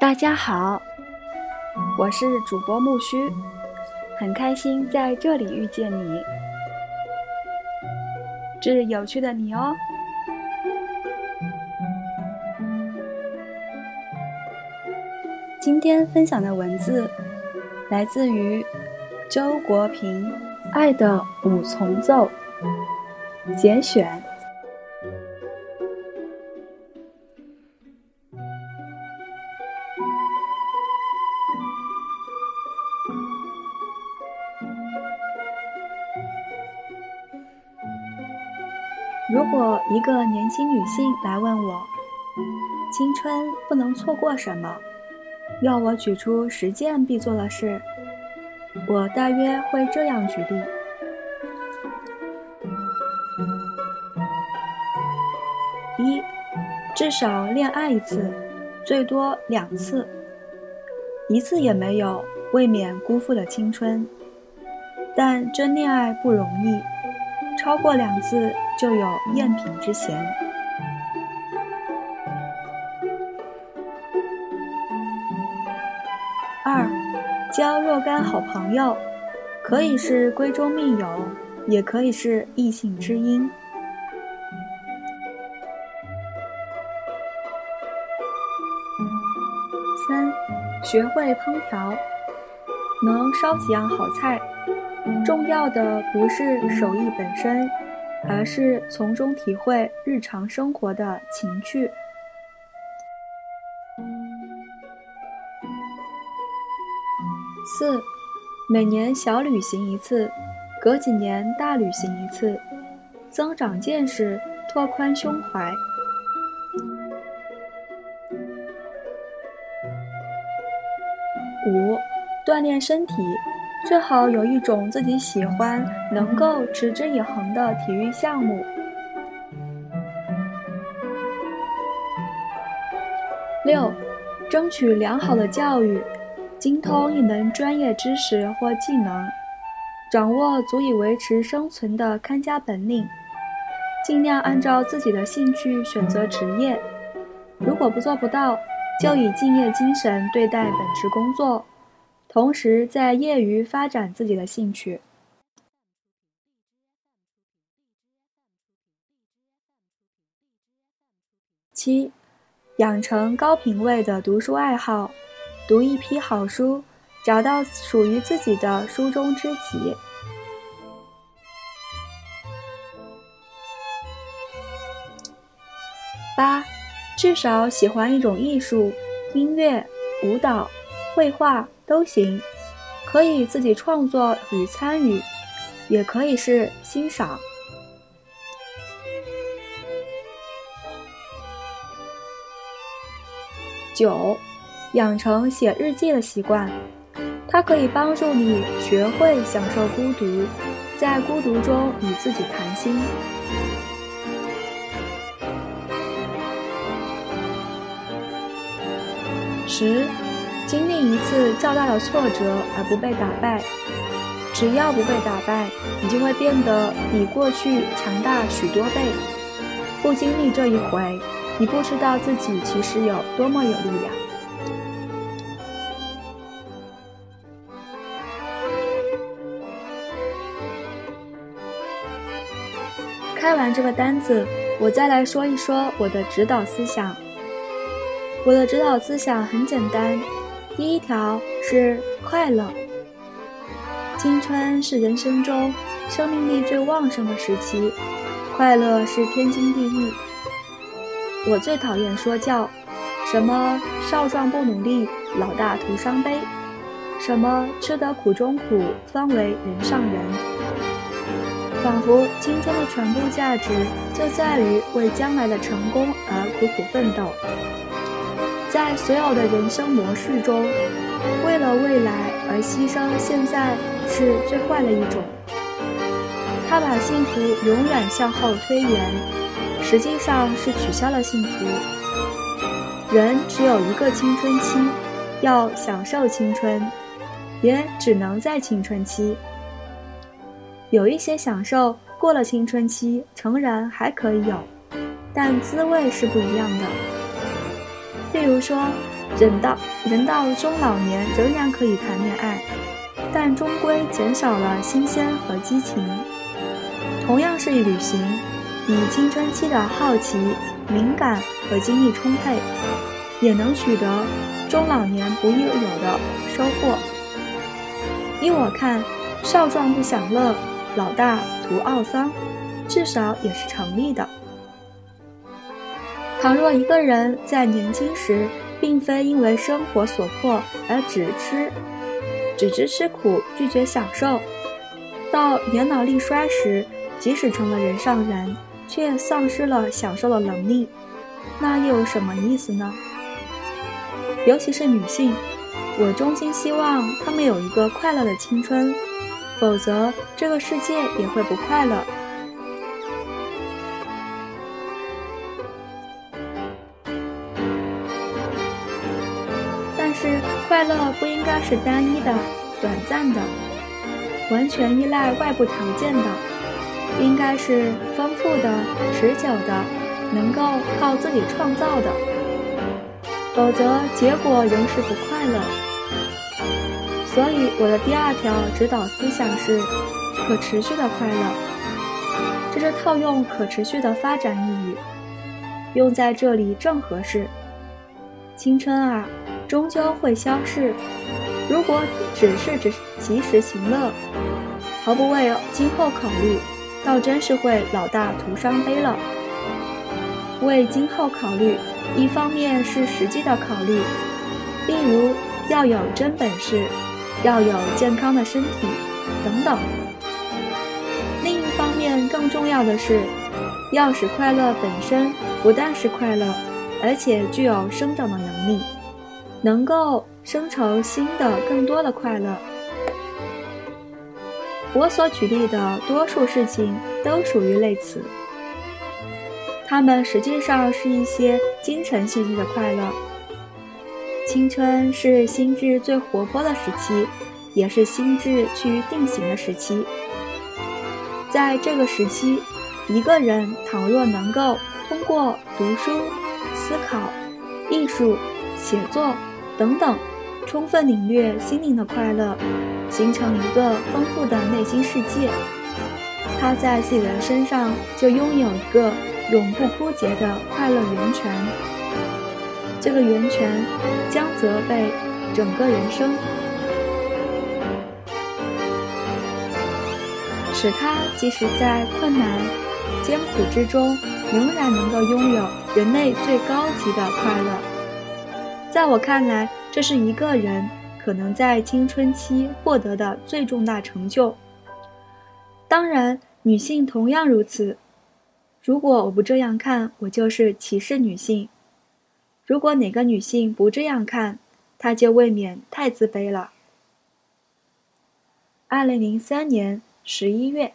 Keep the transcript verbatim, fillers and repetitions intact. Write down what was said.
大家好，我是主播木须，很开心在这里遇见你。致有趣的你哦。今天分享的文字来自于周国平《爱的五重奏》节选。如果一个年轻女性来问我，青春不能错过什么，要我举出十件必做的事，我大约会这样举例：一，至少恋爱一次，最多两次，一次也没有，未免辜负了青春。但真恋爱不容易，超过两次就有赝品之嫌。二，交若干好朋友，可以是闺中密友，也可以是异性知音。三，学会烹调，能烧几样好菜，重要的不是手艺本身，而是从中体会日常生活的情趣。四，每年小旅行一次，隔几年大旅行一次，增长见识，拓宽胸怀。五，锻炼身体，最好有一种自己喜欢、能够持之以恒的体育项目。六，争取良好的教育，精通一门专业知识或技能，掌握足以维持生存的看家本领，尽量按照自己的兴趣选择职业。如果不做不到，就以敬业精神对待本职工作。同时在业余发展自己的兴趣。七，养成高品位的读书爱好，读一批好书，找到属于自己的书中知己。八，至少喜欢一种艺术，音乐、舞蹈、绘画都行，可以自己创作与参与，也可以是欣赏。九，养成写日记的习惯，它可以帮助你学会享受孤独，在孤独中与自己谈心。十，经历一次较大的挫折而不被打败，只要不被打败，你就会变得比过去强大许多倍。不经历这一回，你不知道自己其实有多么有力量。看完这个单子，我再来说一说我的指导思想。我的指导思想很简单，第一条是快乐。青春是人生中生命力最旺盛的时期，快乐是天经地义。我最讨厌说教，什么少壮不努力，老大徒伤悲，什么吃得苦中苦，方为人上人，仿佛青春的全部价值就在于为将来的成功而苦苦奋斗。在所有的人生模式中，为了未来而牺牲现在是最坏的一种。他把幸福永远向后推延，实际上是取消了幸福。人只有一个青春期，要享受青春，也只能在青春期。有一些享受过了青春期，诚然还可以有，但滋味是不一样的。例如说，人到人到中老年仍然可以谈恋爱，但终归减少了新鲜和激情。同样是旅行，以青春期的好奇、敏感和精力充沛，也能取得中老年不易有的收获。依我看，少壮不享乐，老大徒懊丧，至少也是成立的。倘若一个人在年轻时并非因为生活所迫而只吃只知吃苦，拒绝享受，到年老力衰时，即使成了人上人，却丧失了享受的能力，那又有什么意思呢？尤其是女性，我衷心希望她们有一个快乐的青春，否则这个世界也会不快乐。但是快乐不应该是单一的、短暂的、完全依赖外部条件的，应该是丰富的、持久的，能够靠自己创造的，否则结果仍是不快乐。所以我的第二条指导思想是可持续的快乐，这是套用可持续的发展意义，用在这里正合适。青春啊，终究会消逝，如果只是只及时行乐，毫不为今后考虑，倒真是会老大徒伤悲了。为今后考虑，一方面是实际的考虑，例如要有真本事，要有健康的身体等等；另一方面更重要的是，要使快乐本身不但是快乐，而且具有生长的能力，能够生成新的更多的快乐。我所举例的多数事情都属于类似，它们实际上是一些精神细腻的快乐。青春是心智最活泼的时期，也是心智趋于定型的时期。在这个时期，一个人倘若能够通过读书、思考、艺术、写作等等，充分领略心灵的快乐，形成一个丰富的内心世界，他在自己的身上就拥有一个永不枯竭的快乐源泉，这个源泉将责备整个人生，使他即使在困难艰苦之中，仍然能够拥有人类最高级的快乐。在我看来，这是一个人可能在青春期获得的最重大成就。当然，女性同样如此。如果我不这样看，我就是歧视女性；如果哪个女性不这样看，她就未免太自卑了。二零零三年十一月。